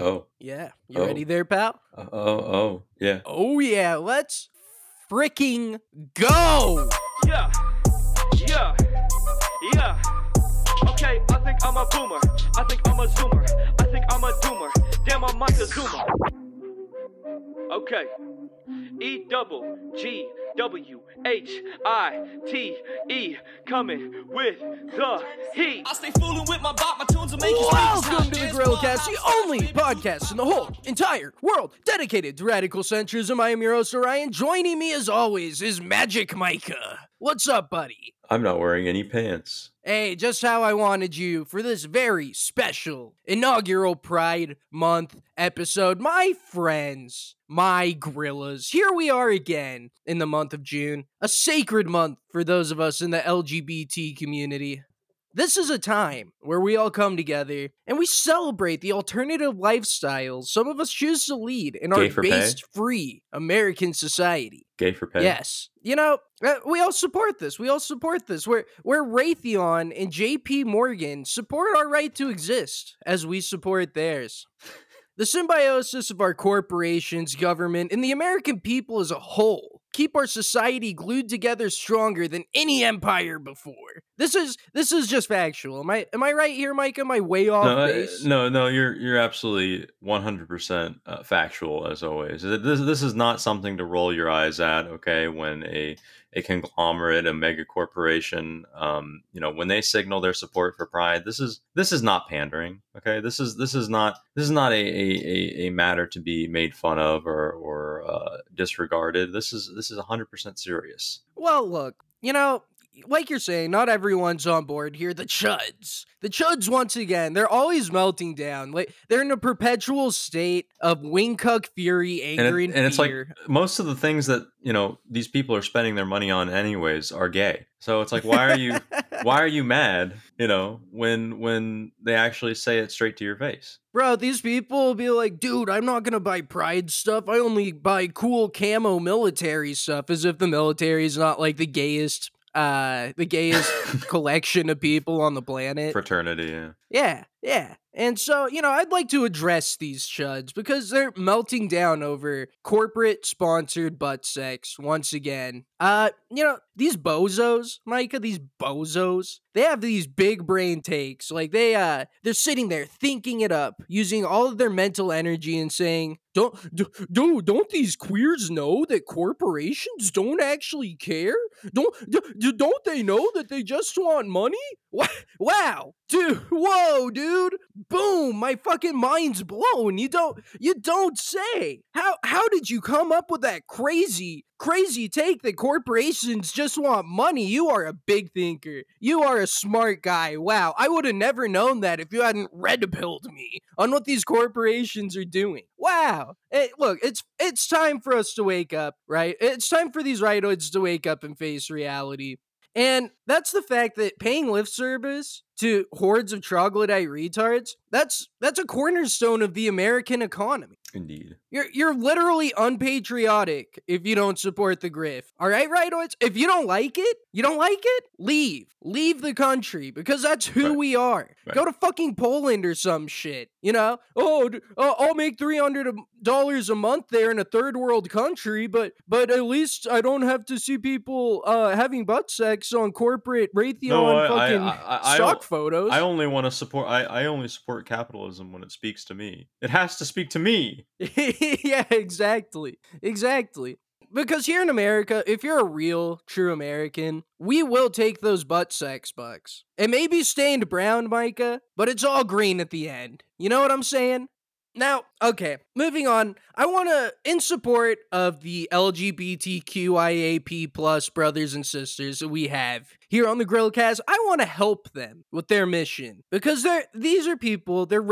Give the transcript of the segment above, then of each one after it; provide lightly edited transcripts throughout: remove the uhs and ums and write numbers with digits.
Oh. Yeah. You ready there, pal? Yeah. Oh, yeah. Let's freaking go. Yeah. Yeah. Yeah. Okay, I think I'm a boomer. I think I'm a zoomer. I think I'm a doomer. Damn, I'm a zoomer. Okay. E-double-G-W-H-I-T-E, coming with the heat. I stay fooling with my bot, my tunes will make you. Welcome to the Grillcast, the only podcast in the whole entire world dedicated to radical centrism. I am your host, Orion. Joining me, as always, is Magic Micah. What's up, buddy? I'm not wearing any pants. Hey, just how I wanted you for this very special inaugural Pride Month episode. My friends, my gorillas, here we are again in the month of June, a sacred month for those of us in the LGBT community. This is a time where we all come together and we celebrate the alternative lifestyles some of us choose to lead in our based-free American society. Gay for pay. Yes. You know, we all support this. Where Raytheon and J.P. Morgan support our right to exist as we support theirs. The symbiosis of our corporations, government, and the American people as a whole keep our society glued together stronger than any empire before. This is just factual. Am I right here, Mike? Am I way off base? No, you're absolutely 100% factual as always. This is not something to roll your eyes at, okay? When a conglomerate, a mega corporation, when they signal their support for Pride, this is not pandering, okay? This is not a matter to be made fun of or disregarded. This is 100% serious. Well, look, you know, like you're saying, not everyone's on board here. The chuds, once again, they're always melting down. Like, they're in a perpetual state of wingcuck fury, anger, and fear. It's like most of the things that, you know, these people are spending their money on anyways are gay. So it's like, why are you mad, you know, when they actually say it straight to your face? Bro, these people will be like, dude, I'm not going to buy Pride stuff. I only buy cool camo military stuff, as if the military is not like the gayest collection of people on the planet. Fraternity, yeah. Yeah. And so, you know, I'd like to address these chuds because they're melting down over corporate-sponsored butt sex once again. These bozos, Micah, they have these big brain takes. Like, they're sitting there thinking it up, using all of their mental energy and saying, don't these queers know that corporations don't actually care? Don't they know that they just want money? Wow, dude, whoa, dude. Boom, my fucking mind's blown. You don't say. How did you come up with that crazy take that corporations just want money? You are a big thinker. You are a smart guy. Wow, I would have never known that if you hadn't red-pilled me on what these corporations are doing. Wow. Hey, look, it's time for us to wake up, right? It's time for these rightoids to wake up and face reality. And that's the fact that paying lip service to hordes of troglodyte retards, that's a cornerstone of the American economy. Indeed. You're literally unpatriotic if you don't support the grift. All right, rightoids? If you don't like it, leave. Leave the country, because that's who we are. Right. Go to fucking Poland or some shit, you know? Oh, I'll make $300 a month there in a third world country, but at least I don't have to see people having butt sex on corporate Raytheon stock photos. I only support capitalism when it speaks to me. It has to speak to me. Yeah, exactly. Because here in America, if you're a real, true American, we will take those butt sex bucks. It may be stained brown, Micah, but it's all green at the end. You know what I'm saying? Now, okay, moving on, I want to, in support of the LGBTQIAP plus brothers and sisters that we have here on the Grillcast, I want to help them with their mission, because these are people, they're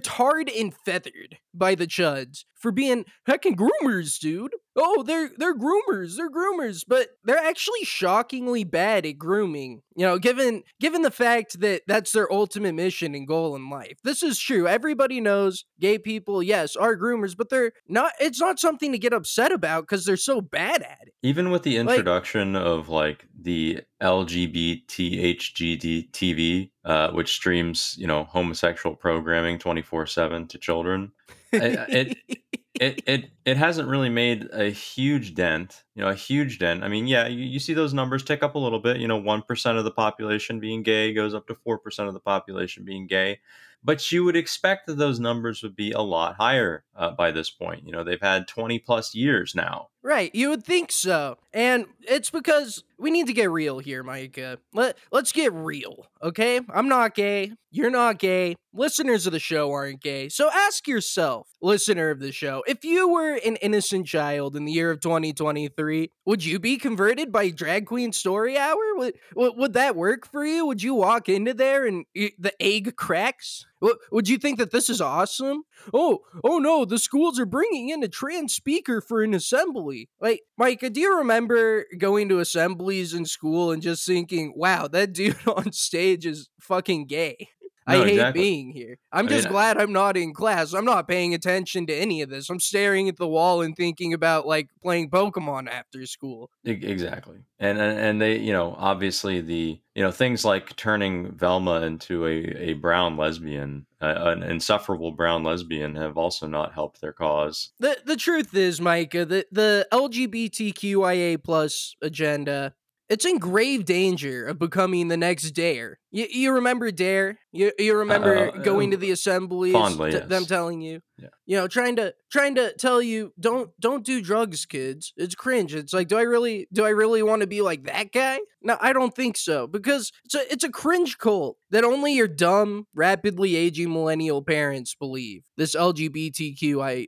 tarred and feathered by the chuds for being heckin' groomers, dude. oh, they're groomers, but they're actually shockingly bad at grooming. You know, given the fact that that's their ultimate mission and goal in life. This is true. Everybody knows gay people, yes, are groomers, but it's not something to get upset about because they're so bad at it. Even with the introduction of the LGBTHGD TV, which streams, you know, homosexual programming 24/7 to children, It hasn't really made a huge dent, I mean, yeah, you see those numbers tick up a little bit, 1% of the population being gay goes up to 4% of the population being gay. But you would expect that those numbers would be a lot higher by this point. They've had 20 plus years now. Right. You would think so. And it's because we need to get real here, Mike. Let's get real. Okay. I'm not gay. You're not gay. Listeners of the show aren't gay. So ask yourself, listener of the show, if you were an innocent child in the year of 2023, would you be converted by Drag Queen Story Hour? Would that work for you? Would you walk into there and the egg cracks? Would you think that this is awesome? Oh no, the schools are bringing in a trans speaker for an assembly. Like, Micah, do you remember going to assemblies in school and just thinking, wow, that dude on stage is fucking gay? No, I hate being here. I'm just glad I'm not in class. I'm not paying attention to any of this. I'm staring at the wall and thinking about playing Pokemon after school. Exactly. And they, obviously the, things like turning Velma into a brown lesbian, an insufferable brown lesbian, have also not helped their cause. The truth is, Micah, the LGBTQIA plus agenda, it's in grave danger of becoming the next D.A.R.E. You remember D.A.R.E.? You remember going to the assemblies, fondly, yes. Them telling you, yeah. Trying to tell you, don't do drugs, kids. It's cringe. It's like, do I really want to be like that guy? No, I don't think so, because it's a cringe cult that only your dumb, rapidly aging millennial parents believe. This LGBTQIA+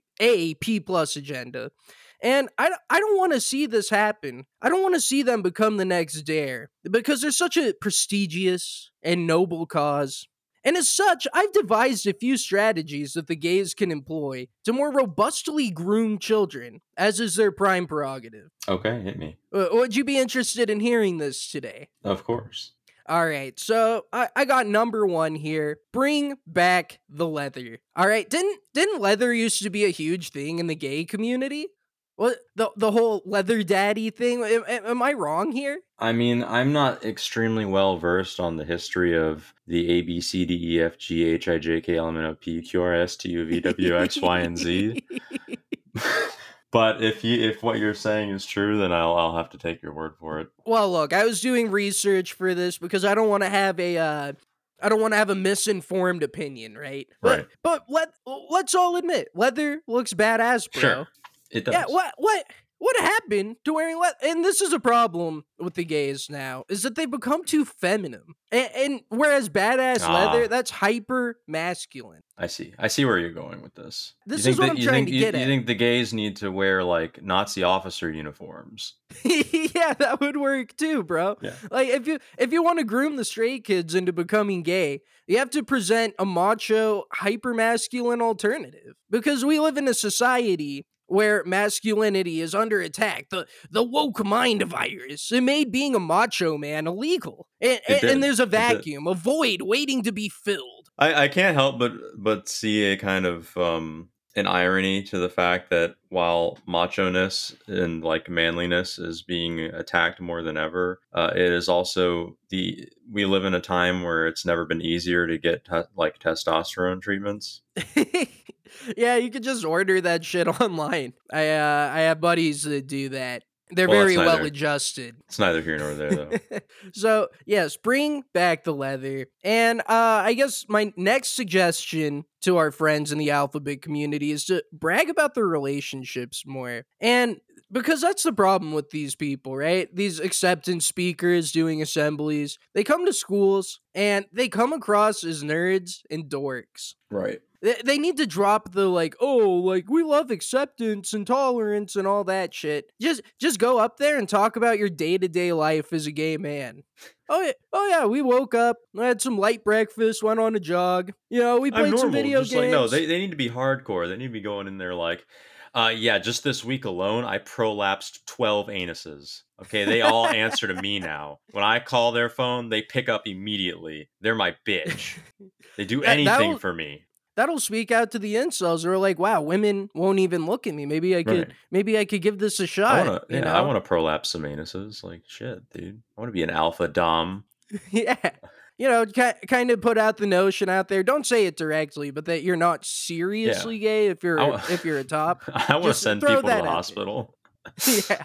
plus agenda. And I don't want to see this happen. I don't want to see them become the next D.A.R.E. because they're such a prestigious and noble cause. And as such, I've devised a few strategies that the gays can employ to more robustly groom children, as is their prime prerogative. Okay, hit me. Would you be interested in hearing this today? Of course. All right, so I got number one here. Bring back the leather. All right, didn't leather used to be a huge thing in the gay community? Well, the whole leather daddy thing, am I wrong here? I mean, I'm not extremely well versed on the history of the A, B, C, D, E, F, G, H, I, J, K, L, M, N, O, P, Q, R, S, T, U, V, W, X, Y, and Z. But if what you're saying is true, then I'll have to take your word for it. Well, look, I was doing research for this because I don't want to have a misinformed opinion, right? Right. But let's all admit, leather looks badass, bro. Sure. It does. Yeah, what happened to wearing leather? And this is a problem with the gays now, is that they become too feminine. And whereas badass leather, that's hyper masculine. I see where you're going with this. This is what I'm trying to get at. You think the gays need to wear Nazi officer uniforms? Yeah, that would work too, bro. Yeah. If you want to groom the straight kids into becoming gay, you have to present a macho, hyper masculine alternative, because we live in a society where masculinity is under attack. The woke mind virus. It made being a macho man illegal. And there's a vacuum, a void waiting to be filled. I can't help but see a kind of an irony to the fact that while macho-ness and manliness is being attacked more than ever, it is also we live in a time where it's never been easier to get testosterone treatments. Yeah, you could just order that shit online. I have buddies that do that. They're very well adjusted. It's neither here nor there, though. So, yes, bring back the leather. And I guess my next suggestion to our friends in the alphabet community is to brag about their relationships more. And because that's the problem with these people, right? These acceptance speakers doing assemblies, they come to schools and they come across as nerds and dorks. Right. They need to drop the we love acceptance and tolerance and all that shit. Just go up there and talk about your day-to-day life as a gay man. Oh yeah, we woke up, had some light breakfast, went on a jog. We played some video games. No, they need to be hardcore. They need to be going in there Yeah, just this week alone, I prolapsed 12 anuses. Okay, they all answer to me now. When I call their phone, they pick up immediately. They're my bitch. They do anything for me. That'll speak out to the incels who are like, wow, women won't even look at me. Maybe I could, maybe I could give this a shot. I want to prolapse some anuses. Like, shit, dude. I want to be an alpha dom. Yeah. You know, kind of put out the notion out there. Don't say it directly, but that you're not seriously gay if you're a top. I want to send people to the hospital. Yeah.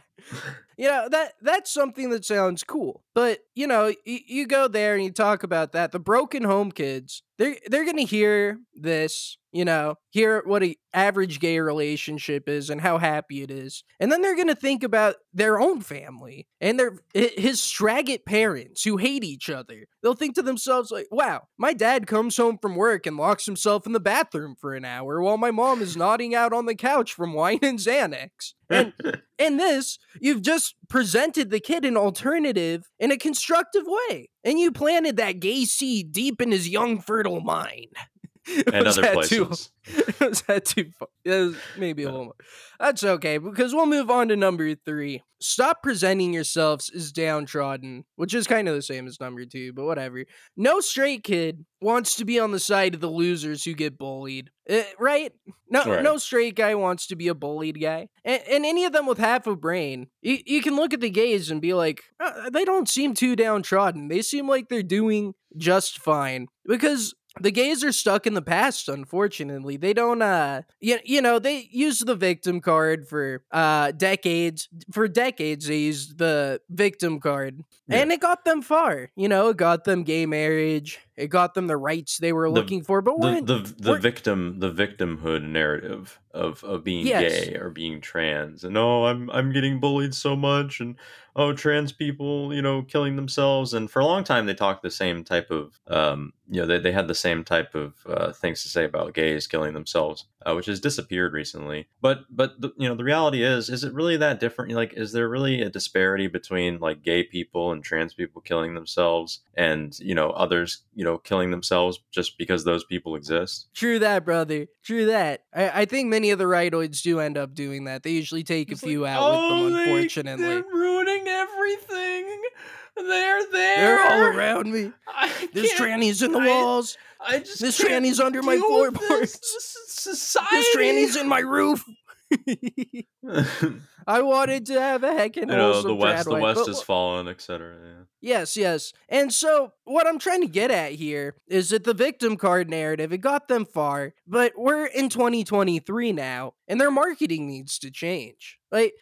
You know, that's something that sounds cool. But, you know, you go there and you talk about that. The broken home kids, they're going to hear this, you know, hear what an average gay relationship is and how happy it is. And then they're going to think about their own family and his straggart parents who hate each other. They'll think to themselves like, wow, my dad comes home from work and locks himself in the bathroom for an hour while my mom is nodding out on the couch from wine and Xanax. And in this, you've just presented the kid an alternative in a constructive way. And you planted that gay seed deep in his young, fertile mind. And other places. Was that too far? Maybe a little more. That's okay, because we'll move on to number 3. Stop presenting yourselves as downtrodden, which is kind of the same as number 2, but whatever. No straight kid wants to be on the side of the losers who get bullied, right? No straight guy wants to be a bullied guy. And any of them with half a brain, you can look at the gays and be like, they don't seem too downtrodden. They seem like they're doing just fine. Because the gays are stuck in the past, unfortunately. They don't, you know, they used the victim card for decades. For decades, they used the victim card. Yeah. And it got them far. You know, it got them gay marriage. It got them the rights they were looking for. But the victimhood narrative of being gay or being trans. And, oh, I'm getting bullied so much. And, oh, trans people, you know, killing themselves. And for a long time, they talked the same type of, you know, they had the same type of things to say about gays killing themselves, which has disappeared recently. But you know, the reality is it really that different? Like, is there really a disparity between like gay people and trans people killing themselves and, you know, others, you know, killing themselves just because those people exist? True that, brother. True that. I think many of the rightoids do end up doing that. They usually take a few out with them, unfortunately. They're ruining everything. They're there. They're all around me. There's trannies in the walls. I just There's trannies under my floorboards. Society. There's trannies in my roof. I wanted to have a heckin' wholesome the West has fallen, etc. Yeah. Yes. And so what I'm trying to get at here is that the victim card narrative, it got them far, but we're in 2023 now, and their marketing needs to change. Like,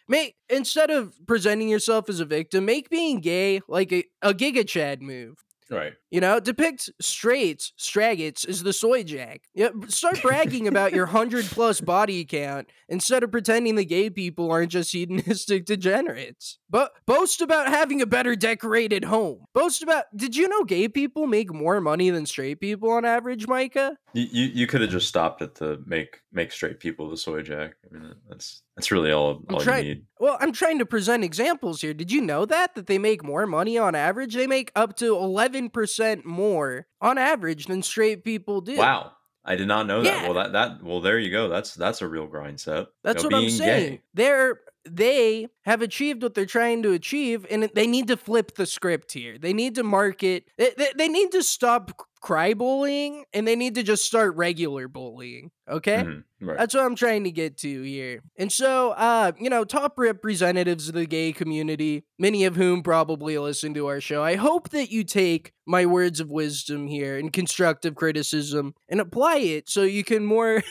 instead of presenting yourself as a victim, make being gay like a Giga Chad move. Right. You know, depict straights, straggots as the soy jack. Yeah, start bragging about your 100+ body count instead of pretending the gay people aren't just hedonistic degenerates. But boast about having a better decorated home. Boast about, did you know gay people make more money than straight people on average, Micah? You could have just stopped at the make straight people the soy jack. I mean, that's really all you need. Well, I'm trying to present examples here. Did you know that they make more money on average? They make up to 11% more on average than straight people do. Wow. I did not know that. Well, well, there you go. That's a real grind set. That's what I'm saying. Gay. They have achieved what they're trying to achieve, and they need to flip the script here. They need to market. They need to stop cry bullying, and they need to just start regular bullying. Okay? Mm-hmm, right. That's what I'm trying to get to here. And so, you know, top representatives of the gay community, many of whom probably listen to our show, I hope that you take my words of wisdom here and constructive criticism and apply it so you can more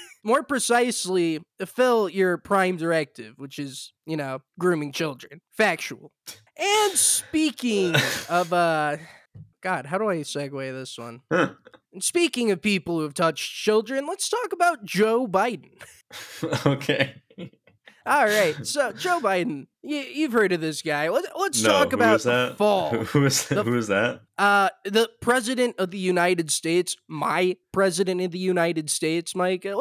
precisely fulfill your prime directive, which is, you know, grooming children. Factual. And speaking of, God, how do I segue this one? And speaking of people who have touched children, let's talk about Joe Biden. Okay. All right. So Joe Biden, You've heard of this guy. Let's talk about the fall. Who is that? The president of the United States, my president of the United States, Mike. Joe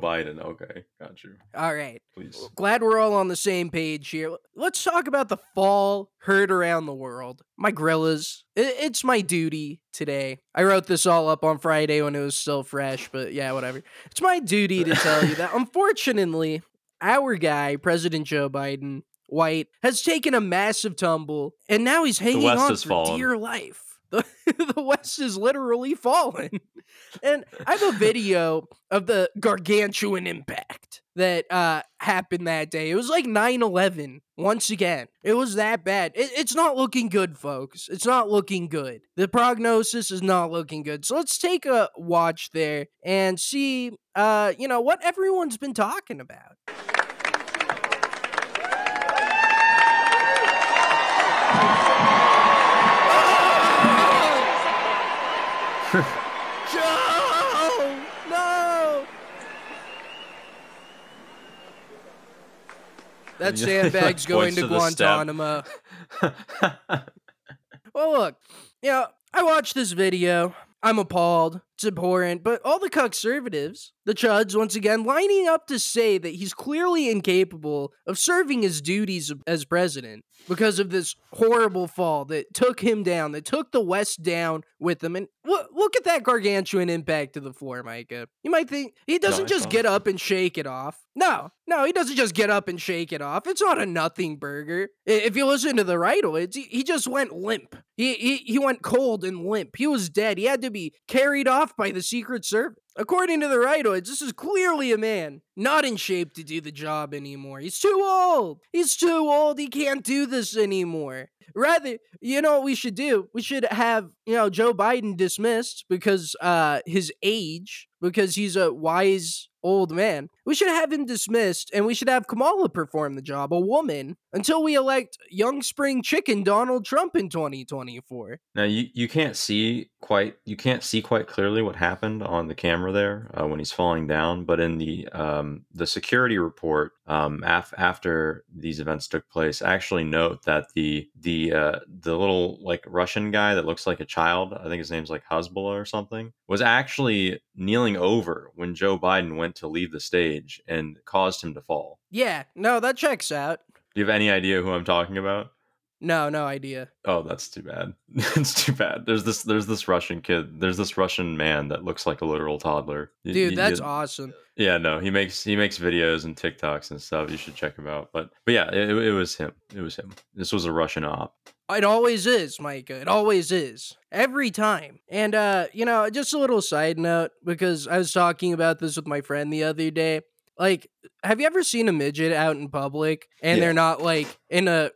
Biden. Okay, got you. All right. Please. Glad we're all on the same page here. Let's talk about the fall heard around the world. My gorillas. It's my duty today. I wrote this all up on Friday when it was still fresh, but yeah, whatever. It's my duty to tell you that, unfortunately, our guy, President Joe Biden, white, has taken a massive tumble, and now he's hanging on for dear life. The West is literally fallen. And I have a video of the gargantuan impact that happened that day. It was like 9/11 once again. It was that bad. It's not looking good, folks. It's not looking good. The prognosis is not looking good. So let's take a watch there and see, what everyone's been talking about. Joe! No! That sandbag's going to Guantanamo. Well, look, I watched this video. I'm appalled. It's abhorrent. But all the conservatives, the chuds, once again, lining up to say that he's clearly incapable of serving his duties as president because of this horrible fall that took him down, that took the West down with him. And look at that gargantuan impact to the floor, Micah. You might think he doesn't just get up and shake it off. No, he doesn't just get up and shake it off. It's not a nothing burger. If you listen to the rightists, he just went limp. He went cold and limp. He was dead. He had to be carried off by the Secret Service. According to the rightists, this is clearly a man not in shape to do the job anymore. He's too old. He can't do this anymore. Rather, you know what we should do? We should have, Joe Biden dismissed because his age, because he's a wise old man. We should have him dismissed, and we should have Kamala perform the job, a woman, until we elect young spring chicken Donald Trump in 2024. Now, you can't see quite clearly what happened on the camera there when he's falling down, but in the security report after these events took place, I actually note that the little like Russian guy that looks like a child, I think his name's like Hezbollah or something, was actually kneeling over when Joe Biden went to leave the stage and caused him to fall. Yeah, no, that checks out. Do you have any idea who I'm talking about? No idea. Oh, that's too bad. It's too bad. There's this Russian kid. There's this Russian man that looks like a literal toddler. Dude, that's awesome. Yeah, no, he makes videos and TikToks and stuff. You should check him out. But yeah, it was him. It was him. This was a Russian op. It always is, Micah. It always is. Every time. And, just a little side note, because I was talking about this with my friend the other day. Like, have you ever seen a midget out in public and they're not like in a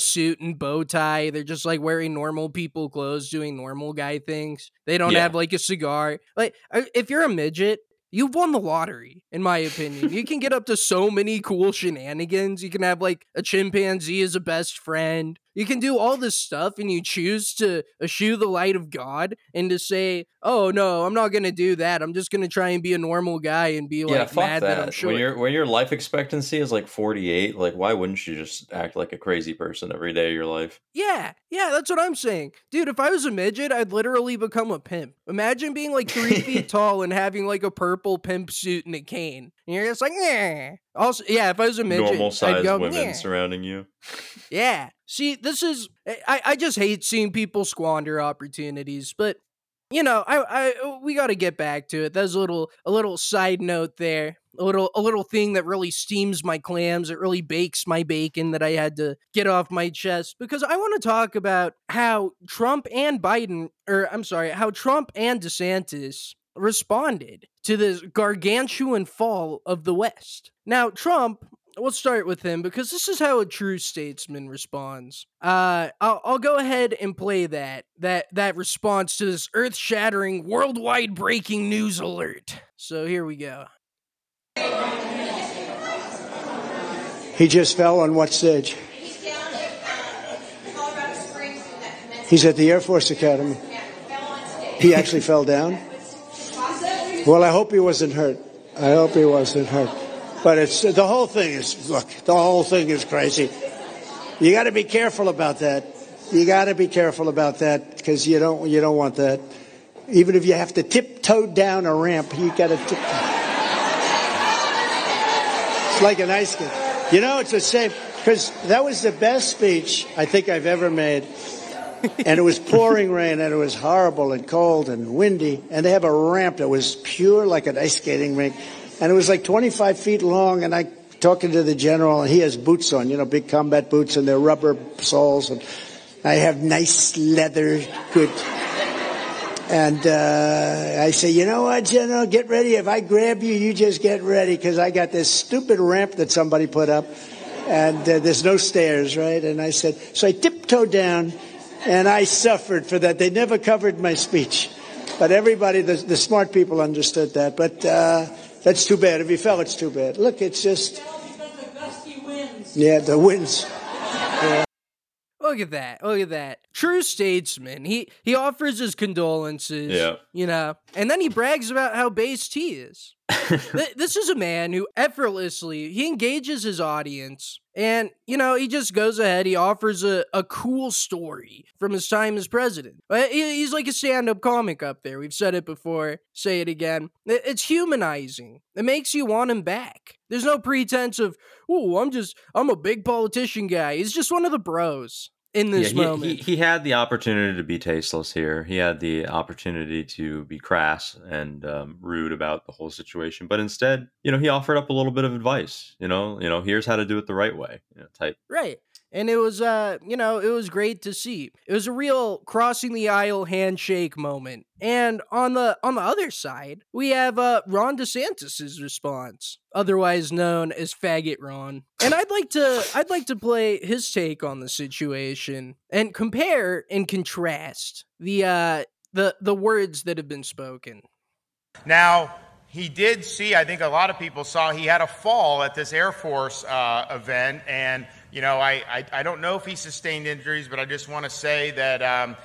suit and bow tie? They're just like wearing normal people clothes, doing normal guy things. They don't have like a cigar. Like, if you're a midget, you've won the lottery, in my opinion. You can get up to so many cool shenanigans. You can have like a chimpanzee as a best friend. You can do all this stuff, and you choose to eschew the light of God and to say, "Oh no, I'm not going to do that. I'm just going to try and be a normal guy and be like mad that I'm short." When your life expectancy is like 48, like why wouldn't you just act like a crazy person every day of your life? Yeah, that's what I'm saying, dude. If I was a midget, I'd literally become a pimp. Imagine being like 3 feet tall and having like a purple pimp suit and a cane, and you're just like, "Yeah." Also, yeah, if I was a midget, normal sized women surrounding you. Yeah. See, this is, I just hate seeing people squander opportunities, but, we got to get back to it. That's a little side note there, a little thing that really steams my clams, it really bakes my bacon that I had to get off my chest, because I want to talk about how Trump and DeSantis responded to this gargantuan fall of the West. Now, Trump... We'll start with him because this is how a true statesman responds. I'll go ahead and play that response to this earth-shattering, worldwide breaking news alert. So here we go. He just fell on what stage? He's down at Colorado Springs. He's at the Air Force Academy. Yeah, fell on stage. He actually fell down? Well, I hope he wasn't hurt. But it's the whole thing is, look, the whole thing is crazy. You got to be careful about that. You got to be careful about that because you don't want that. Even if you have to tiptoe down a ramp, you got to tiptoe. It's like an ice cream. You know, it's a shame because that was the best speech I think I've ever made. And it was pouring rain, and it was horrible and cold and windy. And they have a ramp that was pure like an ice skating rink. And it was like 25 feet long, and I talking to the general, and he has boots on, you know, big combat boots, and they're rubber soles. And I have nice leather, good. And I say, you know what, General, get ready. If I grab you, you just get ready, because I got this stupid ramp that somebody put up, and there's no stairs, right? And I said, so I tiptoed down, and I suffered for that. They never covered my speech. But everybody, the smart people understood that. But that's too bad. If you fell, it's too bad. Look, it's just... Yeah, the wins. Yeah. Look at that. Look at that. True statesman. He offers his condolences, yeah. You know, and then he brags about how based he is. This is a man who effortlessly, he engages his audience and, you know, he just goes ahead. He offers a cool story from his time as president. He's like a stand-up comic up there. We've said it before. Say it again. It's humanizing. It makes you want him back. There's no pretense of, oh, I'm a big politician guy. He's just one of the bros. In this moment, he had the opportunity to be tasteless here. He had the opportunity to be crass and rude about the whole situation. But instead, you know, he offered up a little bit of advice. You know, here's how to do it the right way, you know, type. Right. And it was, you know, it was great to see. It was a real crossing the aisle handshake moment. And on the other side, we have Ron DeSantis' response, otherwise known as Faggot Ron. And I'd like to play his take on the situation and compare and contrast the words that have been spoken. Now, he did see, I think a lot of people saw, he had a fall at this Air Force event, and you know, I don't know if he sustained injuries, but I just want to say that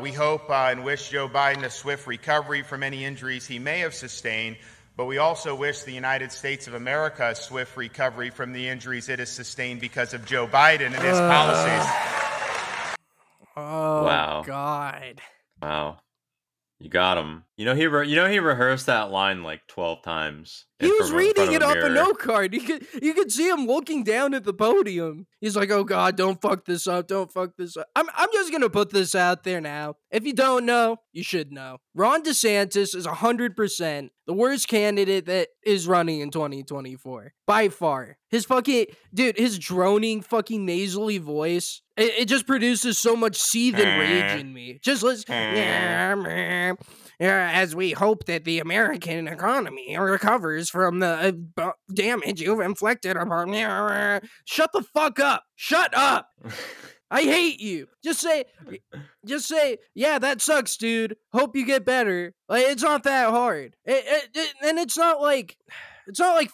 we hope and wish Joe Biden a swift recovery from any injuries he may have sustained. But we also wish the United States of America a swift recovery from the injuries it has sustained because of Joe Biden and his policies. Oh, wow. God. Wow. You got him. You know he rehearsed that line like 12 times. He was reading it off a note card. You could see him looking down at the podium. He's like, "Oh God, don't fuck this up. Don't fuck this up." I'm just gonna put this out there now. If you don't know, you should know. Ron DeSantis is 100% the worst candidate that is running in 2024 by far. His fucking dude, his droning fucking nasally voice. It just produces so much seething rage in me. Just listen. As we hope that the American economy recovers from the damage you've inflicted upon. Shut the fuck up. Shut up. I hate you. Just say, yeah, that sucks, dude. Hope you get better. Like, it's not that hard. And it's not like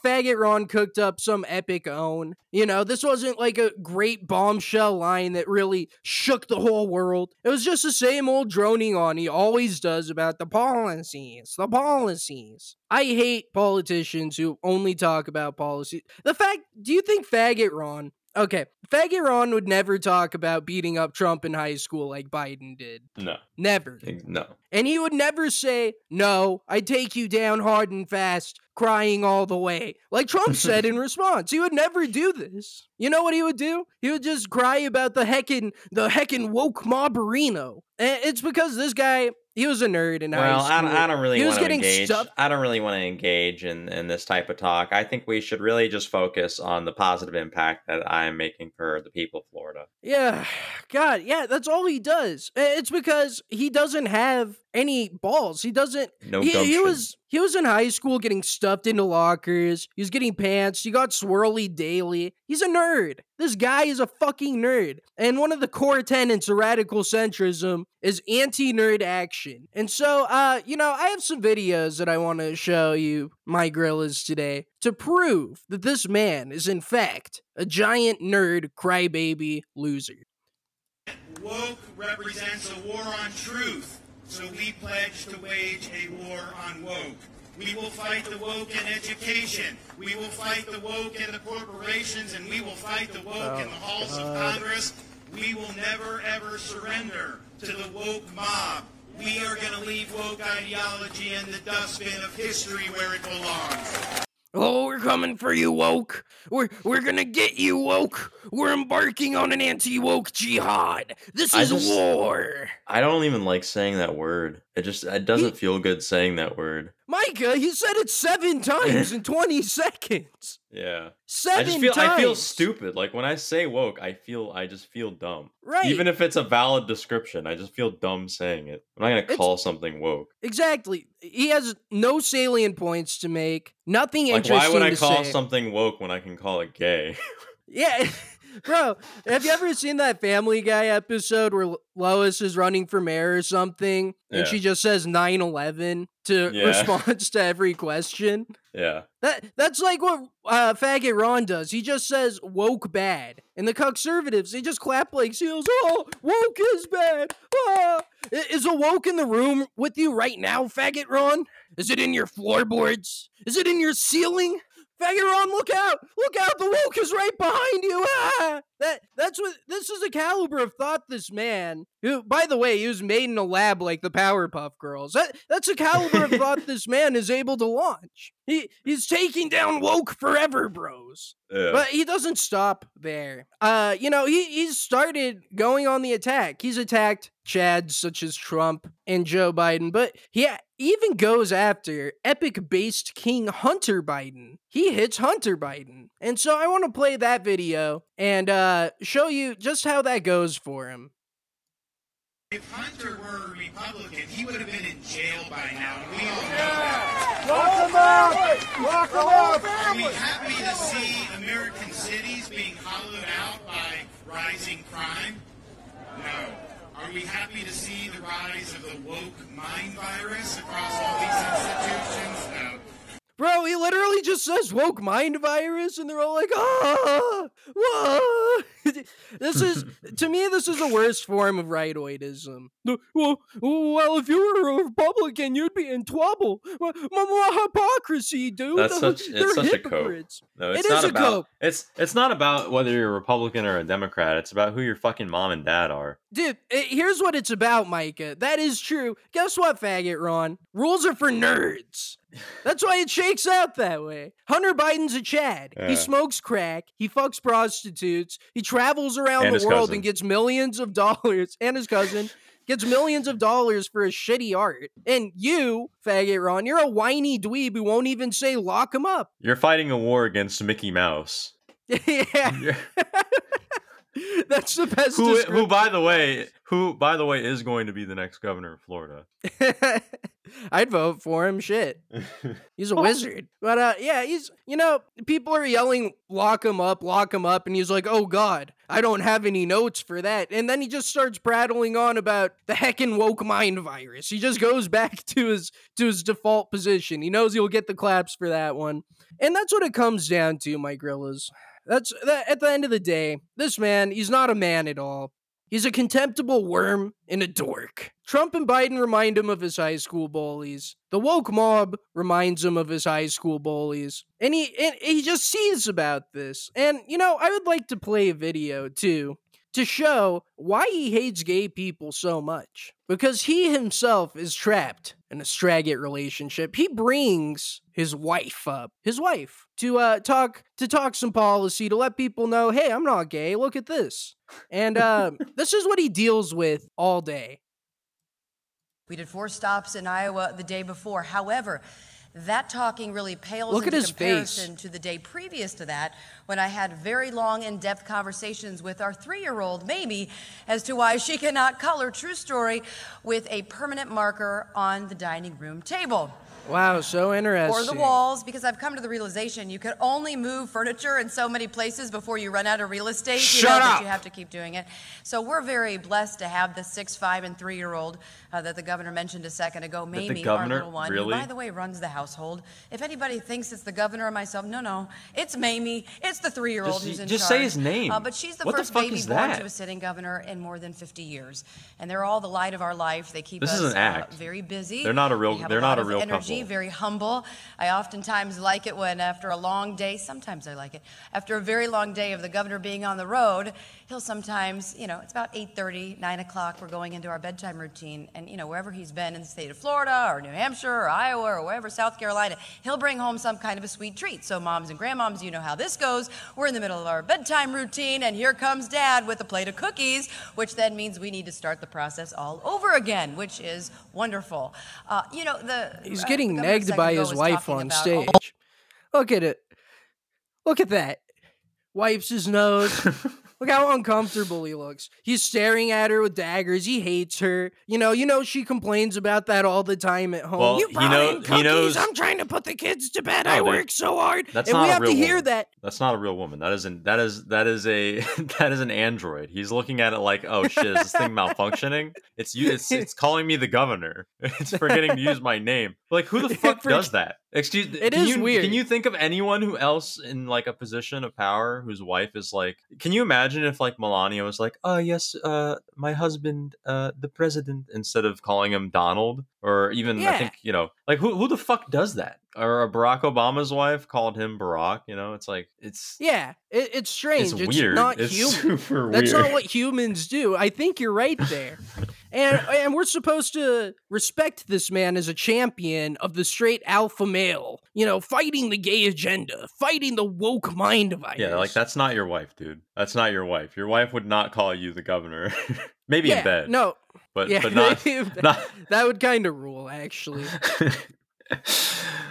Faggot Ron cooked up some epic own. You know, this wasn't like a great bombshell line that really shook the whole world. It was just the same old droning on he always does about the policies, the policies. I hate politicians who only talk about policies. Do you think Faggot Ron... Okay, Faggot Ron would never talk about beating up Trump in high school like Biden did. No. Never. No. And he would never say, no, I take you down hard and fast, crying all the way. Like Trump said in response, he would never do this. You know what he would do? He would just cry about the heckin' woke mobberino. And it's because this guy... He was a nerd in high school. Well, I don't really want to engage in this type of talk. I think we should really just focus on the positive impact that I'm making for the people of Florida. Yeah. God, yeah, that's all he does. It's because he doesn't have any balls. He doesn't... No gumption. He was in high school getting stuffed into lockers. He was getting pants. He got swirly daily. He's a nerd. This guy is a fucking nerd. And one of the core tenets of radical centrism is anti-nerd action. And so, you know, I have some videos that I want to show you, my gorillas, today to prove that this man is, in fact, a giant nerd crybaby loser. Woke represents a war on truth. So we pledge to wage a war on woke. We will fight the woke in education. We will fight the woke in the corporations, and we will fight the woke in the halls of Congress. We will never, ever surrender to the woke mob. We are going to leave woke ideology in the dustbin of history where it belongs. Oh, we're coming for you, woke. We're going to get you, woke. We're embarking on an anti-woke jihad. This is war. I don't even like saying that word. It doesn't feel good saying that word. Micah, you said it 7 times in 20 seconds. Yeah. 7 times. I feel stupid. Like, when I say woke, I just feel dumb. Right. Even if it's a valid description, I just feel dumb saying it. I'm not going to call something woke. Exactly. He has no salient points to make. Nothing interesting to say. Why would I call something woke when I can call it gay? Yeah. Bro, have you ever seen that Family Guy episode where Lois is running for mayor or something, and she just says 9/11 to response to every question? Yeah. That's like what Faggot Ron does. He just says, woke bad. And the conservatives, they just clap like seals. Oh, woke is bad. Ah. Is a woke in the room with you right now, Faggot Ron? Is it in your floorboards? Is it in your ceiling? Faggot Ron, look out! Look out! The woke is right behind you! Ah! That's what this is, the caliber of thought this man, who, by the way, he was made in a lab like the Powerpuff Girls. That's the caliber of thought this man is able to launch. He's taking down woke forever, bros. Yeah. But he doesn't stop there. He's started going on the attack. He's attacked chads such as Trump and Joe Biden, but even goes after epic-based King Hunter Biden. He hits Hunter Biden. And so I want to play that video and show you just how that goes for him. If Hunter were a Republican, he would have been in jail by now. We all know that. Lock him up! Are we happy to see American cities being hollowed out by rising crime? No. Are we happy to see the rise of the woke mind virus across all these institutions? No. Bro, he literally just says woke mind virus, and they're all like, ah, whoa. This is the worst form of rightoidism. Well, if you were a Republican, you'd be in trouble. More hypocrisy, dude. It's such a cope. No, it is a cope. It's not about whether you're a Republican or a Democrat. It's about who your fucking mom and dad are. Dude, here's what it's about, Micah. That is true. Guess what, Faggot Ron? Rules are for nerds. That's why it shakes out that way. Hunter Biden's a Chad. Yeah. He smokes crack. He fucks prostitutes. He travels around the world and gets millions of dollars. And his cousin gets millions of dollars for his shitty art. And you, Faggot Ron, you're a whiny dweeb who won't even say lock him up. You're fighting a war against Mickey Mouse. Yeah. That's the best. Who, by the way, is going to be the next governor of Florida? I'd vote for him. Shit, he's a wizard. But he's. You know, people are yelling, lock him up," and he's like, "Oh God, I don't have any notes for that." And then he just starts prattling on about the heckin' woke mind virus. He just goes back to his default position. He knows he'll get the claps for that one, and that's what it comes down to, my gorillas. At the end of the day, this man, he's not a man at all. He's a contemptible worm and a dork. Trump and Biden remind him of his high school bullies. The woke mob reminds him of his high school bullies. And he just sees about this. And, you know, I would like to play a video, too, to show why he hates gay people so much. Because he himself is trapped in a straggart relationship. He brings his wife, to talk some policy, to let people know, hey, I'm not gay, look at this. And this is what he deals with all day. We did 4 stops in Iowa the day before. However, that talking really pales in comparison to the day previous to that, when I had very long, in-depth conversations with our 3-year-old, Mamie, as to why she cannot color, true story, with a permanent marker on the dining room table. Wow, so interesting. Or the walls, because I've come to the realization you can only move furniture in so many places before you run out of real estate. Shut up! You have to keep doing it. So we're very blessed to have the 6, 5, and 3-year-old that the governor mentioned a second ago, Mamie, our little one, really? Who, by the way, runs the household. If anybody thinks it's the governor or myself, no, it's Mamie. It's the 3-year-old who's in charge. Just say his name. But she's the first baby born to a sitting governor in more than 50 years, and they're all the light of our life. They keep us very busy. They're not a real couple. energy, very humble. I oftentimes like it when after a long day, sometimes I like it, after a very long day of the governor being on the road, he'll sometimes, you know, it's about 8:30, 9 o'clock, we're going into our bedtime routine, and, you know, wherever he's been in the state of Florida or New Hampshire or Iowa or wherever, South Carolina, he'll bring home some kind of a sweet treat. So moms and grandmoms, you know how this goes. We're in the middle of our bedtime routine, and here comes Dad with a plate of cookies, which then means we need to start the process all over again, which is wonderful. You know, he's getting negged by his wife on stage. Look at it. Look at that. Wipes his nose. Look how uncomfortable he looks. He's staring at her with daggers. He hates her. You know, she complains about that all the time at home. Well, you brought in cookies. He knows. I'm trying to put the kids to bed. No, I work so hard. That's and not we a have real to woman. Hear that. That's not a real woman. That is an android. He's looking at it like, oh shit, is this thing malfunctioning? It's calling me the governor. It's forgetting to use my name. Like, who the fuck does that? Excuse me. It is weird. Can you think of anyone who else in like a position of power whose wife is like, can you imagine if like Melania was like, oh yes, my husband, the president, instead of calling him Donald? Or even, yeah. I think, you know, like who the fuck does that? Or Barack Obama's wife called him Barack, you know? It's like, it's... Yeah, it's strange. It's weird. Not it's human. Super That's weird. Not what humans do. I think you're right there. And we're supposed to respect this man as a champion of the straight alpha male, you know, fighting the gay agenda, fighting the woke mind virus. Yeah, like, that's not your wife, dude. That's not your wife. Your wife would not call you the governor. Maybe in bed. No. But not... That would kind of rule, actually.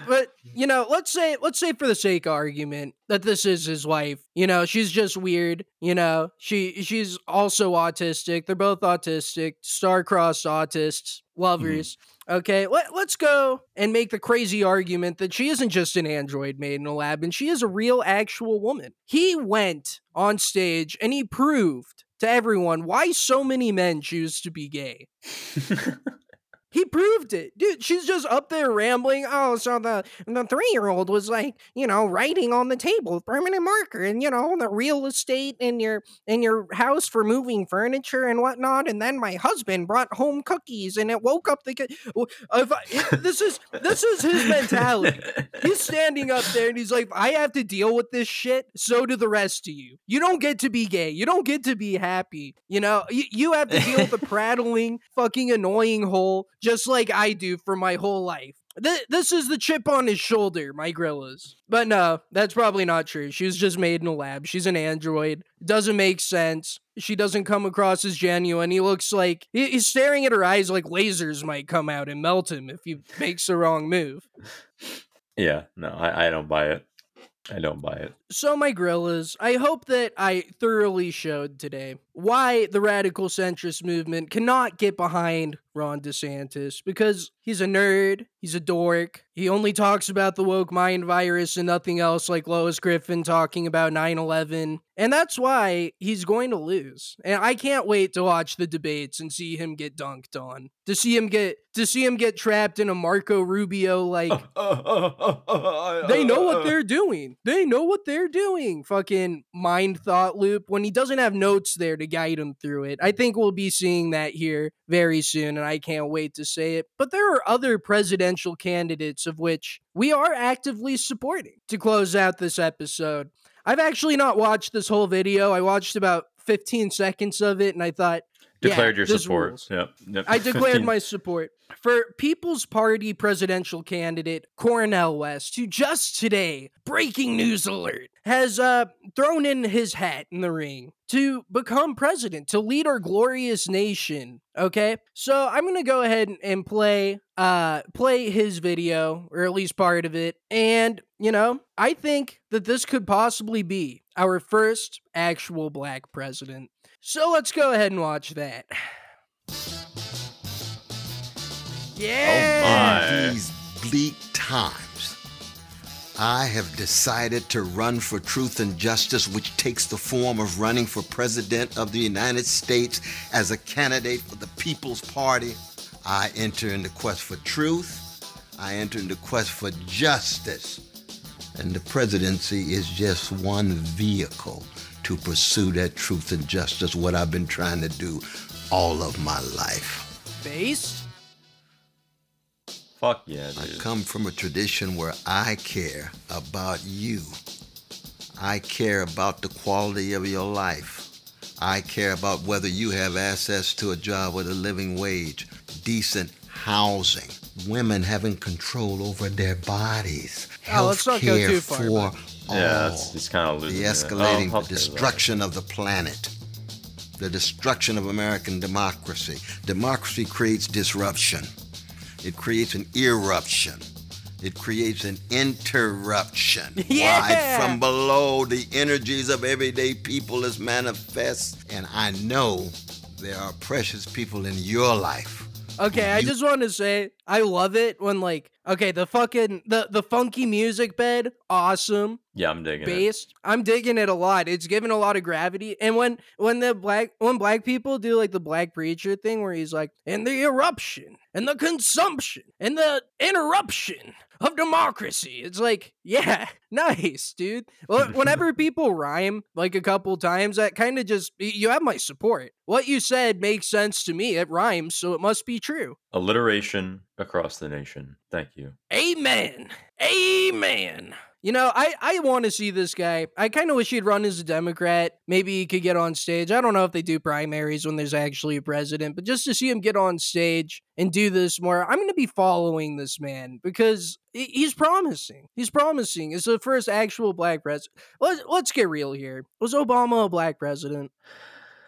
But, you know, let's say for the sake of argument that this is his wife, you know, she's just weird, you know, she's also autistic. They're both autistic, star-crossed autists, lovers. Mm-hmm. Okay, let's go and make the crazy argument that she isn't just an android made in a lab, and she is a real actual woman. He went on stage and he proved to everyone why so many men choose to be gay. He proved it. Dude, she's just up there rambling. Oh, so the 3-year-old was like, you know, writing on the table with permanent marker and, you know, the real estate in your house for moving furniture and whatnot. And then my husband brought home cookies and it woke up the kid. This is his mentality. He's standing up there and he's like, I have to deal with this shit. So do the rest of you. You don't get to be gay. You don't get to be happy. You know, you have to deal with the prattling, fucking annoying hole. Just like I do for my whole life. This is the chip on his shoulder, my gorillas. But no, that's probably not true. She was just made in a lab. She's an android. Doesn't make sense. She doesn't come across as genuine. He looks like he's staring at her eyes like lasers might come out and melt him if he makes the wrong move. Yeah, no, I don't buy it. I don't buy it. So my gorillas, I hope that I thoroughly showed today why the radical centrist movement cannot get behind Ron DeSantis, because he's a nerd, he's a dork, he only talks about the woke mind virus and nothing else, like Lois Griffin talking about 9/11, and that's why he's going to lose. And I can't wait to watch the debates and see him get dunked on, to see him get trapped in a Marco Rubio like they know what they're doing. They know what they're doing. Fucking mind thought loop when he doesn't have notes there to guide him through it. I think we'll be seeing that here very soon, and I can't wait to say it. But there are other presidential candidates of which we are actively supporting. To close out this episode, I've actually not watched this whole video. I watched about 15 seconds of it, and I thought... Declared your support. Yep. I declared my support for People's Party presidential candidate Cornel West, who just today, breaking news alert, has thrown in his hat in the ring to become president, to lead our glorious nation. Okay, so I'm gonna go ahead and play his video, or at least part of it, and you know, I think that this could possibly be our first actual black president. So let's go ahead and watch that. Yeah! Oh, these bleak times, I have decided to run for truth and justice, which takes the form of running for president of the United States as a candidate for the People's Party. I enter in the quest for truth. I enter in the quest for justice. And the presidency is just one vehicle to pursue that truth and justice, what I've been trying to do all of my life. Based Fuck yeah, dude. I come from a tradition where I care about you. I care about the quality of your life. I care about whether you have access to a job with a living wage, decent housing, women having control over their bodies, healthcare for all. Yeah, it's kind of losing the escalating destruction of the planet, the destruction of American democracy. Democracy creates disruption. It creates an eruption. It creates an interruption. Yeah. Right from below, the energies of everyday people is manifest. And I know there are precious people in your life. Okay, I just want to say, I love it when, like, okay, the funky music bed, awesome. Yeah, I'm digging it. I'm digging it a lot. It's given a lot of gravity. And when black people do, like, the black preacher thing where he's like, and the eruption, and the consumption, and the interruption of democracy. It's like, yeah, nice, dude. Whenever people rhyme, like, a couple times, that kind of just, you have my support. What you said makes sense to me. It rhymes, so it must be true. Alliteration across the nation. Thank you. Amen. Amen. You know, I want to see this guy. I kind of wish he'd run as a Democrat. Maybe he could get on stage. I don't know if they do primaries when there's actually a president, but just to see him get on stage and do this more, I'm going to be following this man because he's promising. He's promising. It's the first actual black president. Let's get real here. Was Obama a black president?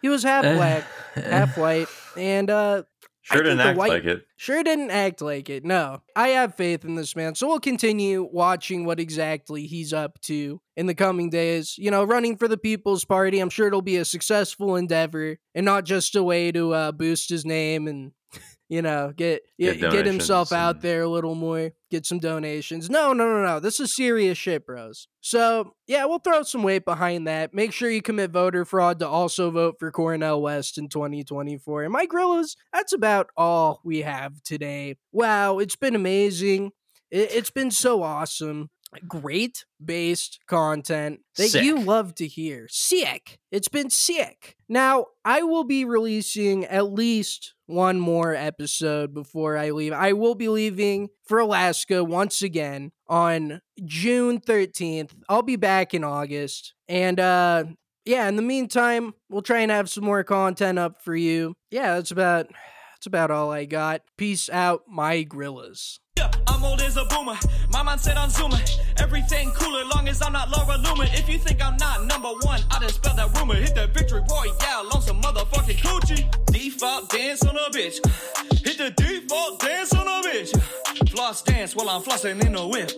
He was half black, half white, and sure didn't act like it. Sure didn't act like it, no. I have faith in this man, so we'll continue watching what exactly he's up to in the coming days. You know, running for the People's Party, I'm sure it'll be a successful endeavor, and not just a way to boost his name and, you know, get himself out there a little more, get some donations. No. This is serious shit, bros. So, yeah, we'll throw some weight behind that. Make sure you commit voter fraud to also vote for Cornel West in 2024. And my Grillos, that's about all we have today. Wow, it's been amazing. It's been so awesome. Great based content that you love to hear. Sick. It's been sick. Now, I will be releasing at least one more episode before I leave. I will be leaving for Alaska once again on June 13th. I'll be back in August. And yeah, in the meantime, we'll try and have some more content up for you. Yeah, that's about all I got. Peace out, my Grillas. I'm old as a boomer, my mindset on Zoomer. Everything cooler, long as I'm not Laura Loomer. If you think I'm not number one, I just spell that rumor. Hit the victory royale on some motherfucking coochie. Default dance on a bitch. Hit the default dance on a bitch. Floss dance while I'm flossing in the whip.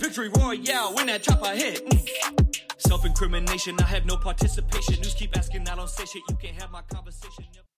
Victory royale when that chopper hit. Self-incrimination, I have no participation. News keep asking, I don't say shit. You can't have my conversation.